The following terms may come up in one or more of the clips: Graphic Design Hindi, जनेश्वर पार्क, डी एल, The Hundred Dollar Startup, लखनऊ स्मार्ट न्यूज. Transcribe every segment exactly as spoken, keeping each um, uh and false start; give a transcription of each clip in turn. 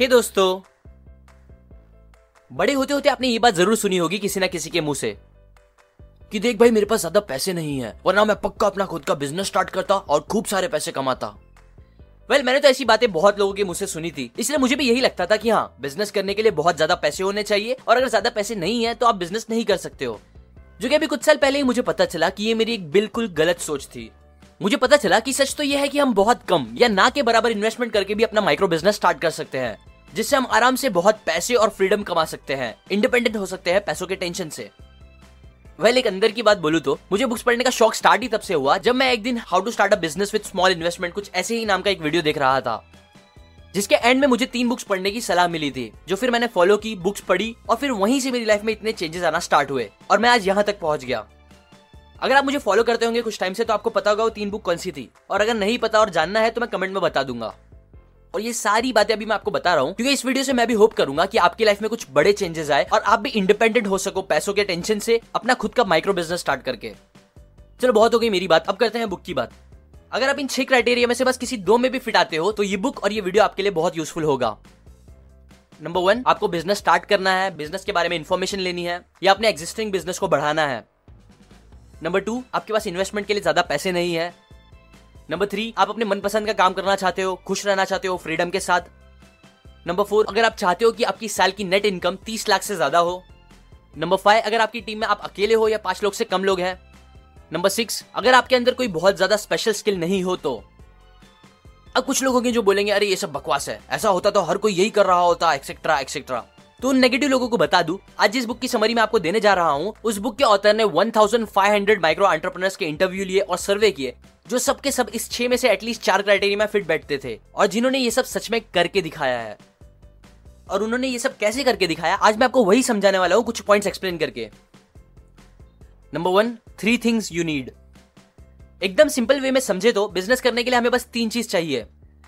हे दोस्तों, बड़े होते होते आपने ये बात जरूर सुनी होगी किसी ना किसी के मुंह से कि देख भाई मेरे पास ज्यादा पैसे नहीं है वरना मैं पक्का अपना खुद का बिजनेस स्टार्ट करता और खूब सारे पैसे कमाता। वेल well, मैंने तो ऐसी बातें बहुत लोगों के मुंह से सुनी थी, इसलिए मुझे भी यही लगता था कि हाँ बिजनेस करने के लिए बहुत ज्यादा पैसे होने चाहिए और अगर ज्यादा पैसे नहीं है तो आप बिजनेस नहीं कर सकते हो। जो कि अभी कुछ साल पहले ही मुझे पता चला कि ये मेरी एक बिल्कुल गलत सोच थी। मुझे पता चला कि सच तो यह है कि हम बहुत कम या ना के बराबर इन्वेस्टमेंट करके भी अपना माइक्रो बिजनेस स्टार्ट कर सकते हैं, जिससे हम आराम से बहुत पैसे और फ्रीडम कमा सकते हैं, इंडिपेंडेंट हो सकते हैं पैसों के टेंशन से। वेल एक अंदर की बात बोलूं तो मुझे बुक्स पढ़ने का शौक स्टार्ट ही तब से हुआ जब मैं एक दिन how to start a business with small investment कुछ ऐसे ही नाम का एक वीडियो देख रहा था, जिसके एंड में मुझे तीन बुक्स पढ़ने की सलाह मिली थी, जो फिर मैंने फॉलो की, बुक्स पढ़ी और फिर वहीं से मेरी लाइफ में इतने चेंजेस आना स्टार्ट हुए और मैं आज यहाँ तक पहुंच गया। अगर आप मुझे फॉलो करते होंगे कुछ टाइम से तो आपको पता होगा वो तीन बुक कौन सी थी, और अगर नहीं पता और जानना है तो मैं कमेंट में बता दूंगा। और ये सारी बातें अभी मैं आपको बता रहा हूँ क्योंकि इस वीडियो से मैं भी होप करूंगा कि आपकी लाइफ में कुछ बड़े चेंजेस आए और आप भी इंडिपेंडेंट हो सको पैसों के टेंशन से अपना खुद का माइक्रो बिजनेस स्टार्ट करके। चलो बहुत हो गई मेरी बात, अब करते हैं बुक की बात। अगर आप इन छह क्राइटेरिया में से बस किसी दो में भी फिट आते हो तो ये बुक और ये वीडियो आपके लिए बहुत यूजफुल होगा। नंबर वन, आपको बिजनेस स्टार्ट करना है, बिजनेस के बारे में इन्फॉर्मेशन लेनी है या अपने एग्जिस्टिंग बिजनेस को बढ़ाना है। नंबर टू, आपके पास इन्वेस्टमेंट के लिए ज्यादा पैसे नहीं है। नंबर थ्री, आप अपने मनपसंद का काम करना चाहते हो, खुश रहना चाहते हो फ्रीडम के साथ। नंबर फोर, अगर आप चाहते हो कि आपकी साल की नेट इनकम तीस लाख से ज्यादा हो। नंबर फाइव, अगर आपकी टीम में आप अकेले हो या पांच लोग से कम लोग हैं। नंबर सिक्स, अगर आपके अंदर कोई बहुत ज्यादा स्पेशल स्किल नहीं हो तो। अब कुछ लोग होंगे जो बोलेंगे अरे ये सब बकवास है, ऐसा होता तो हर कोई यही कर रहा होता एक्सेट्रा एक्सेट्रा। तो उन नेगेटिव लोगों को बता दूं, आज जिस बुक की समरी मैं आपको देने जा रहा हूं उस बुक के ऑथर ने पंद्रह सौ माइक्रो एंटरप्रेन्योर्स के इंटरव्यू लिए और सर्वे किए, जो सबके सब इस छह में से एटलीस्ट चार क्राइटेरिया में फिट बैठते थे और जिन्होंने ये सब सच में करके दिखाया है। और उन्होंने ये सब कैसे करके दिखाया आज मैं आपको वही समझाने वाला हूँ कुछ पॉइंट्स एक्सप्लेन करके। Number one, three things you need. एकदम सिंपल वे में समझे तो बिजनेस करने के लिए हमें बस तीन चीज चाहिए।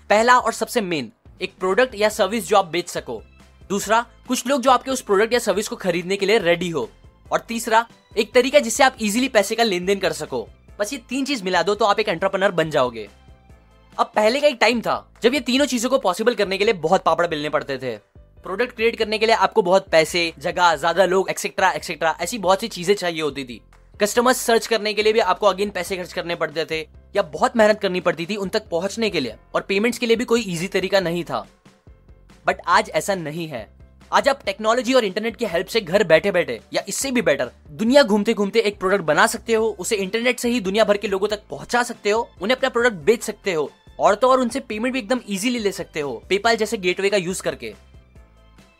पहला और सबसे मेन, एक प्रोडक्ट या सर्विस जो आप बेच सको। दूसरा, कुछ लोग जो आपके उस प्रोडक्ट या सर्विस को खरीदने के लिए रेडी हो। और तीसरा, एक तरीका जिससे आप इजीली पैसे का लेन देन कर सको। बस ये तीन चीज मिला दो तो आप एक एंटरप्रेन्योर बन जाओगे। अब पहले का एक टाइम था जब ये तीनों चीजों को पॉसिबल करने के लिए बहुत पापड़ बेलने पड़ते थे। प्रोडक्ट क्रिएट करने के लिए आपको बहुत पैसे, जगह, ज्यादा लोग एक्सेट्रा एक्सेट्रा ऐसी बहुत सी चीजें चाहिए होती थी। कस्टमर्स सर्च करने के लिए भी आपको अगेन पैसे खर्च करने पड़ते थे या बहुत मेहनत करनी पड़ती थी उन तक पहुंचने के लिए, और पेमेंट्स के लिए भी कोई इजी तरीका नहीं था। बट आज ऐसा नहीं है। आज आप टेक्नोलॉजी और इंटरनेट की हेल्प से घर बैठे बैठे या इससे भी बेटर दुनिया घूमते घूमते एक प्रोडक्ट बना सकते हो, उसे इंटरनेट से ही दुनिया भर के लोगों तक पहुंचा सकते हो, उन्हें अपना प्रोडक्ट बेच सकते हो और तो और उनसे पेमेंट भी एकदम इजीली ले सकते हो पेपाल जैसे गेटवे का यूज करके।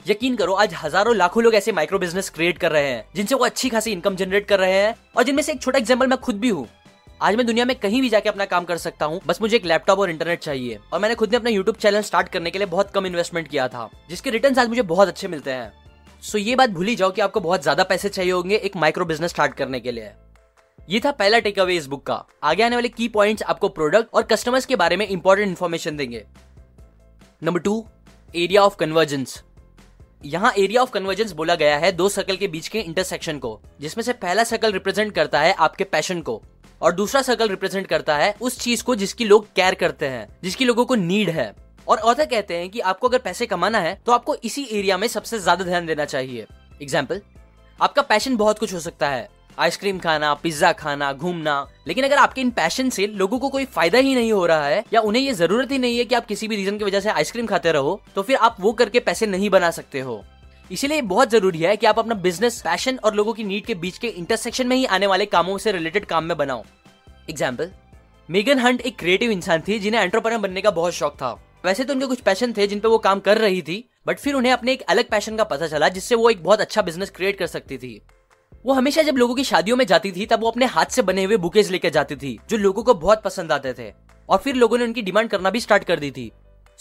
यकीन करो आज हजारों लाखों लोग ऐसे माइक्रो बिजनेस क्रिएट कर रहे हैं जिनसे वो अच्छी खासी इनकम जनरेट कर रहे हैं, और जिनमें से एक छोटा एग्जाम्पल मैं खुद भी हूँ। आज मैं दुनिया में कहीं भी जाके अपना काम कर सकता हूँ, बस मुझे एक लैपटॉप और इंटरनेट चाहिए। और मैंने खुद ने अपना यूट्यूब चैनल स्टार्ट करने के लिए बहुत कम इन्वेस्टमेंट किया था, जिसके रिटर्न्स आज मुझे बहुत अच्छे मिलते हैं। सो ये बात भूली जाओ कि आपको बहुत ज्यादा पैसे चाहिए होंगे एक माइक्रो बिजनेस स्टार्ट करने के लिए। ये था पहला टेक अवे इस बुक का। आगे आने वाले की पॉइंट्स आपको प्रोडक्ट और कस्टमर्स के बारे में इंपॉर्टेंट इन्फॉर्मेशन देंगे। Number two, area of convergence. यहाँ एरिया ऑफ कन्वर्जेंस बोला गया है दो सर्कल के बीच के इंटरसेक्शन को, जिसमें से पहला सर्कल रिप्रेजेंट करता है आपके पैशन को और दूसरा सर्कल रिप्रेजेंट करता है उस चीज को जिसकी लोग केयर करते हैं, जिसकी लोगों को नीड है। और ऑथर कहते हैं कि आपको अगर पैसे कमाना है तो आपको इसी एरिया में सबसे ज्यादा ध्यान देना चाहिए। एग्जाम्पल, आपका पैशन बहुत कुछ हो सकता है, आइसक्रीम खाना, पिज्जा खाना, घूमना, लेकिन अगर आपके इन पैशन से लोगों को कोई फायदा ही नहीं हो रहा है या उन्हें ये जरूरत ही नहीं है कि आप किसी भी रीजन की वजह से आइसक्रीम खाते रहो, तो फिर आप वो करके पैसे नहीं बना सकते हो। इसीलिए बहुत जरूरी है कि आप अपना बिजनेस पैशन और लोगों की नीड के बीच के इंटरसेक्शन में ही आने वाले कामों से रिलेटेड काम में बनाओ। एग्जाम्पल, मेगन हंट एक क्रिएटिव इंसान थी जिन्हें एंटरप्रेन्योर बनने का बहुत शौक था। वैसे तो उनके कुछ पैशन थे जिन पे वो काम कर रही थी, बट फिर उन्हें अपने एक अलग पैशन का पता चला जिससे वो एक बहुत अच्छा बिजनेस क्रिएट कर सकती थी। वो हमेशा जब लोगों की शादियों में जाती थी तब वो अपने हाथ से बने हुए बुकेज लेकर जाती थी जो लोगों को बहुत पसंद आते थे, और फिर लोगों ने उनकी डिमांड करना भी स्टार्ट कर दी थी।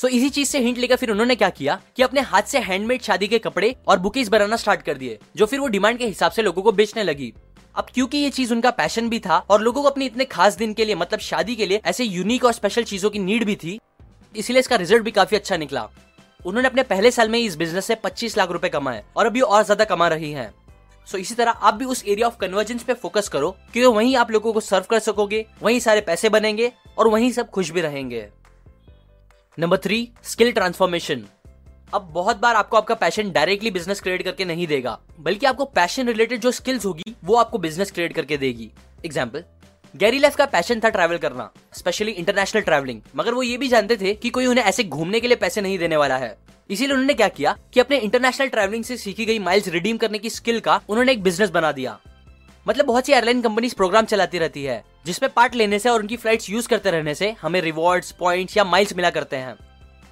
सो so, इसी चीज से हिंट लेकर फिर उन्होंने क्या किया कि अपने हाथ से हैंडमेड शादी के कपड़े और बुकेज बनाना स्टार्ट कर दिए, जो फिर वो डिमांड के हिसाब से लोगों को बेचने लगी। अब क्योंकि ये चीज उनका पैशन भी था और लोगों को अपने इतने खास दिन के लिए मतलब शादी के लिए ऐसे यूनिक और स्पेशल चीजों की नीड भी थी, इसलिए इसका रिजल्ट भी काफी अच्छा निकला। उन्होंने अपने पहले साल में इस बिजनेस से पच्चीस लाख रुपए कमाए और अभी और ज्यादा कमा रही है। सो इसी तरह आप भी उस एरिया ऑफ कन्वर्जेंस पे फोकस करो क्योंकि वहीं आप लोगों को सर्व कर सकोगे, वहीं सारे पैसे बनेंगे और वहीं सब खुश भी रहेंगे। Number three, skill transformation. अब बहुत बार आपको आपका पैशन डायरेक्टली बिजनेस क्रिएट करके नहीं देगा, बल्कि आपको पैशन रिलेटेड जो स्किल्स होगी वो आपको बिजनेस क्रिएट करके देगी। एग्जाम्पल, गैरी लेफ का पैशन था ट्रैवल करना, स्पेशली इंटरनेशनल ट्रैवलिंग, मगर वो ये भी जानते थे कि कोई उन्हें ऐसे घूमने के लिए पैसे नहीं देने वाला है। इसीलिए उन्होंने क्या किया कि अपने इंटरनेशनल ट्रैवलिंग से सीखी गई माइल्स रिडीम करने की स्किल का उन्होंने एक बिजनेस बना दिया। मतलब बहुत सी एयरलाइन कंपनीज प्रोग्राम चलाती रहती है जिसमें पार्ट लेने से और उनकी फ्लाइट्स यूज करते रहने से हमें रिवॉर्ड्स, पॉइंट्स या माइल्स मिला करते हैं,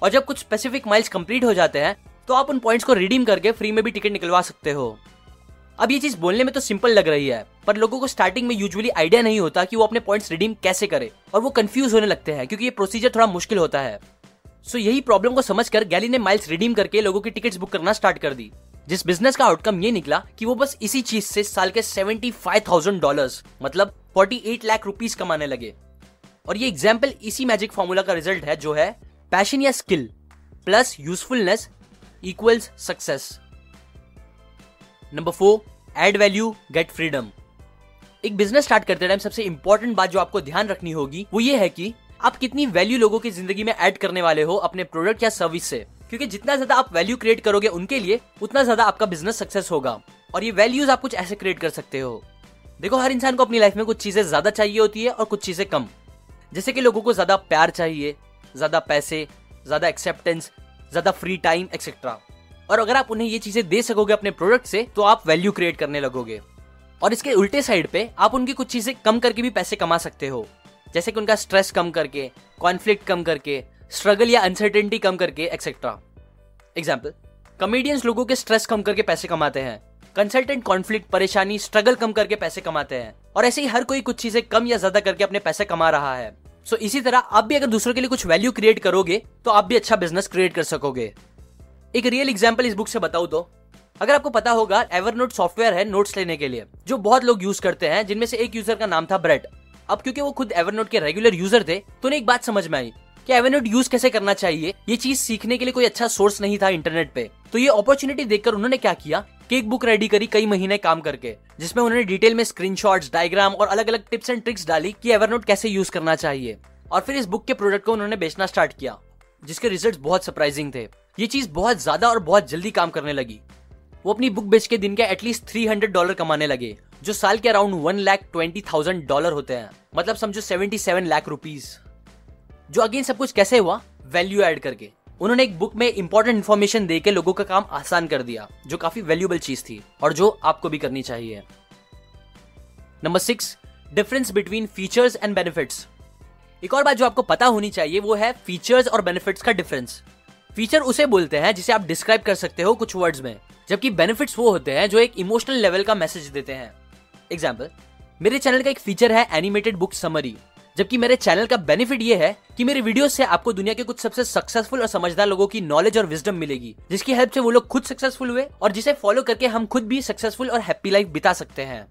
और जब कुछ स्पेसिफिक माइल्स कंप्लीट हो जाते हैं तो आप उन पॉइंट्स को रिडीम करके फ्री में भी टिकट निकलवा सकते हो। अब ये चीज बोलने में तो सिंपल लग रही है, पर लोगों को स्टार्टिंग में यूजुअली आइडिया नहीं होता कि वो अपने पॉइंट्स रिडीम कैसे करे, और वो कंफ्यूज होने लगते हैं क्योंकि ये प्रोसीजर थोड़ा मुश्किल होता है। सो यही प्रॉब्लम को समझकर गैली ने माइल्स रिडीम करके लोगों की टिकट्स बुक करना स्टार्ट कर दी, जिस बिजनेस का आउटकम ये निकला कि वो बस इसी चीज से साल के सेवेंटी फाइव थाउजेंड डॉलर्स, मतलब अड़तालीस लाख रुपीस कमाने लगे। और ये एग्जाम्पल इसी मैजिक फॉर्मूला का रिजल्ट है, जो है पैशन या skill plus usefulness equals success. Number four, add value get freedom. एक बिजनेस स्टार्ट करते टाइम सबसे इंपॉर्टेंट बात जो आपको ध्यान रखनी होगी वो ये है कि आप कितनी वैल्यू लोगों की जिंदगी में ऐड करने वाले हो अपने प्रोडक्ट या सर्विस से, क्योंकि जितना ज्यादा आप वैल्यू क्रिएट करोगे उनके लिए उतना ज्यादा आपका बिजनेस सक्सेस होगा। और ये वैल्यूज आप कुछ ऐसे क्रिएट कर सकते हो। देखो, हर इंसान को अपनी लाइफ में कुछ चीजें ज्यादा चाहिए होती है और कुछ चीजें कम, जैसे कि लोगों को ज्यादा प्यार चाहिए, ज्यादा पैसे, ज्यादा एक्सेप्टेंस, ज्यादा फ्री टाइम एक्सेट्रा। और अगर आप उन्हें ये चीजें दे सकोगे अपने प्रोडक्ट से तो आप वैल्यू क्रिएट करने लगोगे। और इसके उल्टे साइड पे आप उनकी कुछ चीजें कम करके भी पैसे कमा सकते हो, जैसे कि उनका स्ट्रेस कम करके, कॉन्फ्लिक्ट कम करके, स्ट्रगल या अनसर्टेनिटी कम करके एक्सेट्रा। एग्जाम्पल, कॉमेडियंस लोगों के स्ट्रेस कम करके पैसे कमाते हैं, कंसल्टेंट कॉन्फ्लिक्ट, परेशानी, स्ट्रगल कम करके पैसे कमाते हैं, और ऐसे ही हर कोई कुछ चीजें कम या ज्यादा करके अपने पैसे कमा रहा है। सो इसी तरह आप भी अगर दूसरों के लिए कुछ वैल्यू क्रिएट करोगे तो आप भी अच्छा बिजनेस क्रिएट कर सकोगे। एक रियल एग्जाम्पल इस बुक से बताऊं तो, अगर आपको पता होगा, एवरनोट सॉफ्टवेयर है नोट्स लेने के लिए जो बहुत लोग यूज करते हैं, जिनमें से एक यूजर का नाम था ब्रेट। अब क्योंकि वो खुद एवरनोट के रेगुलर यूजर थे तो उन्हें एक बात समझ में आई कि एवरनोट यूज कैसे करना चाहिए। ये चीज सीखने के लिए कोई अच्छा सोर्स नहीं था इंटरनेट पे, तो ये अपॉर्चुनिटी देखकर उन्होंने क्या किया कि एक बुक रेडी करी कई महीने काम करके, जिसमें उन्होंने डिटेल में स्क्रीनशॉट्स, डायग्राम और अलग अलग टिप्स एंड ट्रिक्स डाली कि एवरनोट कैसे यूज करना चाहिए, और फिर इस बुक के प्रोडक्ट को उन्होंने बेचना स्टार्ट किया, जिसके रिजल्ट बहुत सरप्राइजिंग थे। ये चीज बहुत ज्यादा और बहुत जल्दी काम करने लगी। वो अपनी बुक बेच के दिन के एटलीस्ट थ्री हंड्रेड डॉलर कमाने लगे, जो साल के around one lakh twenty thousand dollar होते हैं, मतलब समझो सेवेंटी सेवन लाख रुपीज। जो अगेन सब कुछ कैसे हुआ, वैल्यू ऐड करके। उन्होंने एक बुक में इंपॉर्टेंट इन्फॉर्मेशन देके लोगों का काम आसान कर दिया, जो काफी वैल्यूएबल चीज थी और जो आपको भी करनी चाहिए। Number six, difference between features and benefits. एक और बात जो आपको पता होनी चाहिए वो है फीचर्स और बेनिफिट्स का डिफरेंस। फीचर उसे बोलते हैं जिसे आप डिस्क्राइब कर सकते हो कुछ वर्ड्स में, जबकि बेनिफिट्स वो होते हैं जो एक इमोशनल लेवल का मैसेज देते हैं। एग्जाम्पल, मेरे चैनल का एक फीचर है एनिमेटेड बुक समरी, जबकि मेरे चैनल का बेनिफिट ये है कि मेरे वीडियो से आपको दुनिया के कुछ सबसे सक्सेसफुल और समझदार लोगों की नॉलेज और विजडम मिलेगी, जिसकी हेल्प से वो लोग खुद सक्सेसफुल हुए और जिसे फॉलो करके हम खुद भी सक्सेसफुल और हैप्पी लाइफ बिता सकते हैं।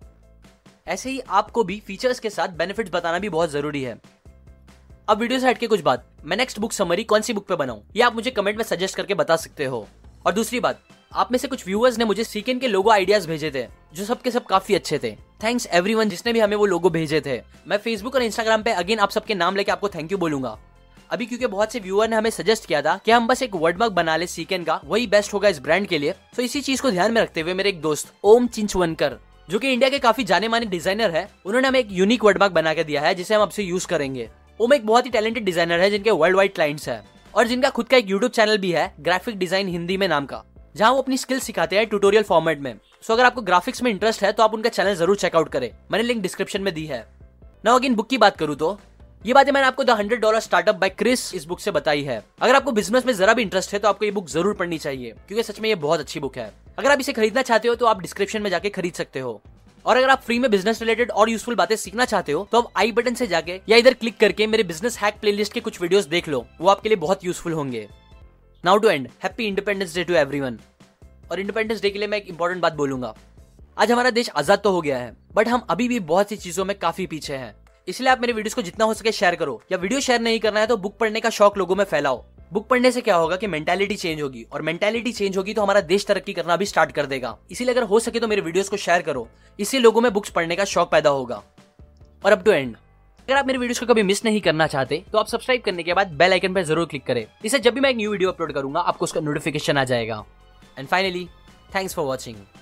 ऐसे ही आपको भी फीचर्स के साथ बेनिफिट्स बताना भी बहुत जरूरी है। अब वीडियो से हटके कुछ बात, मैं नेक्स्ट बुक समरी कौन सी बुक पे बनाऊं, ये आप मुझे कमेंट में सजेस्ट करके बता सकते हो। और दूसरी बात, आप में से कुछ व्यूअर्स ने मुझे सीकेन के लोगो आइडियाज भेजे थे, जो सबके सब काफी अच्छे थे। थैंक्स एवरीवन जिसने भी हमें वो लोगो भेजे थे। मैं फेसबुक और इंस्टाग्राम पे अगेन आप सबके नाम लेके आपको थैंक यू बोलूंगा। अभी क्योंकि बहुत से व्यूअर ने हमें सजेस्ट किया था कि हम बस एक वर्डमार्क बना ले सीकेन का, वही बेस्ट होगा इस ब्रांड के लिए, तो इसी चीज को ध्यान में रखते हुए मेरे एक दोस्त ओम चिंचवनकर, जो कि इंडिया के काफी जाने माने डिजाइनर है, उन्होंने हमें एक यूनिक वर्डमार्क बना के दिया है जिसे हम आपसे यूज करेंगे। ओम एक बहुत ही टैलेंटेड डिजाइनर है जिनके वर्ल्ड वाइड क्लाइंट्स हैं, और जिनका खुद का एक यूट्यूब चैनल भी है ग्राफिक डिजाइन हिंदी में नाम का, जहां वो अपनी स्किल्स सिखाते हैं ट्यूटोरियल फॉर्मेट में। सो अगर आपको ग्राफिक्स में इंटरेस्ट है तो आप उनका चैनल जरूर चेकआउट करें, मैंने लिंक डिस्क्रिप्शन में दी है। नाउ अगेन बुक की बात करूँ तो ये बातें मैंने आपको the hundred dollar startup by Chris इस बुक से बताई है। अगर आपको बिजनेस में जरा भी इंटरेस्ट है तो आपको ये बुक जरूर पढ़नी चाहिए, क्योंकि सच में ये बहुत अच्छी बुक है। अगर आप इसे खरीदना चाहते हो तो आप डिस्क्रिप्शन में जाके खरीद सकते हो। और अगर आप फ्री में बिजनेस रिलेटेड और यूजफुल बातें सीखना चाहते हो तो आप आई बटन से जाके या इधर क्लिक करके मेरे बिजनेस हैक प्लेलिस्ट के कुछ वीडियोस देख लो, वो आपके लिए बहुत यूजफुल होंगे। Now to end, happy Independence Day to everyone. और इंडिपेंडेंस डे के लिए मैं एक इंपॉर्टेंट बात बोलूंगा। आज हमारा देश आजाद तो हो गया है, बट हम अभी भी बहुत सी चीजों में काफी पीछे हैं, इसलिए आप मेरे वीडियोस को जितना हो सके शेयर करो, या वीडियो शेयर नहीं करना है तो बुक पढ़ने का शौक लोगों में फैलाओ। बुक पढ़ने से क्या होगा कि मेंटालिटी चेंज होगी, और मेंटालिटी चेंज होगी तो हमारा देश तरक्की करना भी स्टार्ट कर देगा। इसीलिए अगर हो सके तो मेरे वीडियोस को शेयर करो, इससे लोगों में बुक्स पढ़ने का शौक पैदा होगा। और अब टू एंड, अगर आप मेरे वीडियोस को कभी मिस नहीं करना चाहते तो आप सब्सक्राइब करने के बाद बेल आइकन पर जरूर क्लिक करें। इससे जब भी मैं एक न्यू वीडियो अपलोड करूंगा आपको उसका नोटिफिकेशन आ जाएगा। And finally, thanks for watching.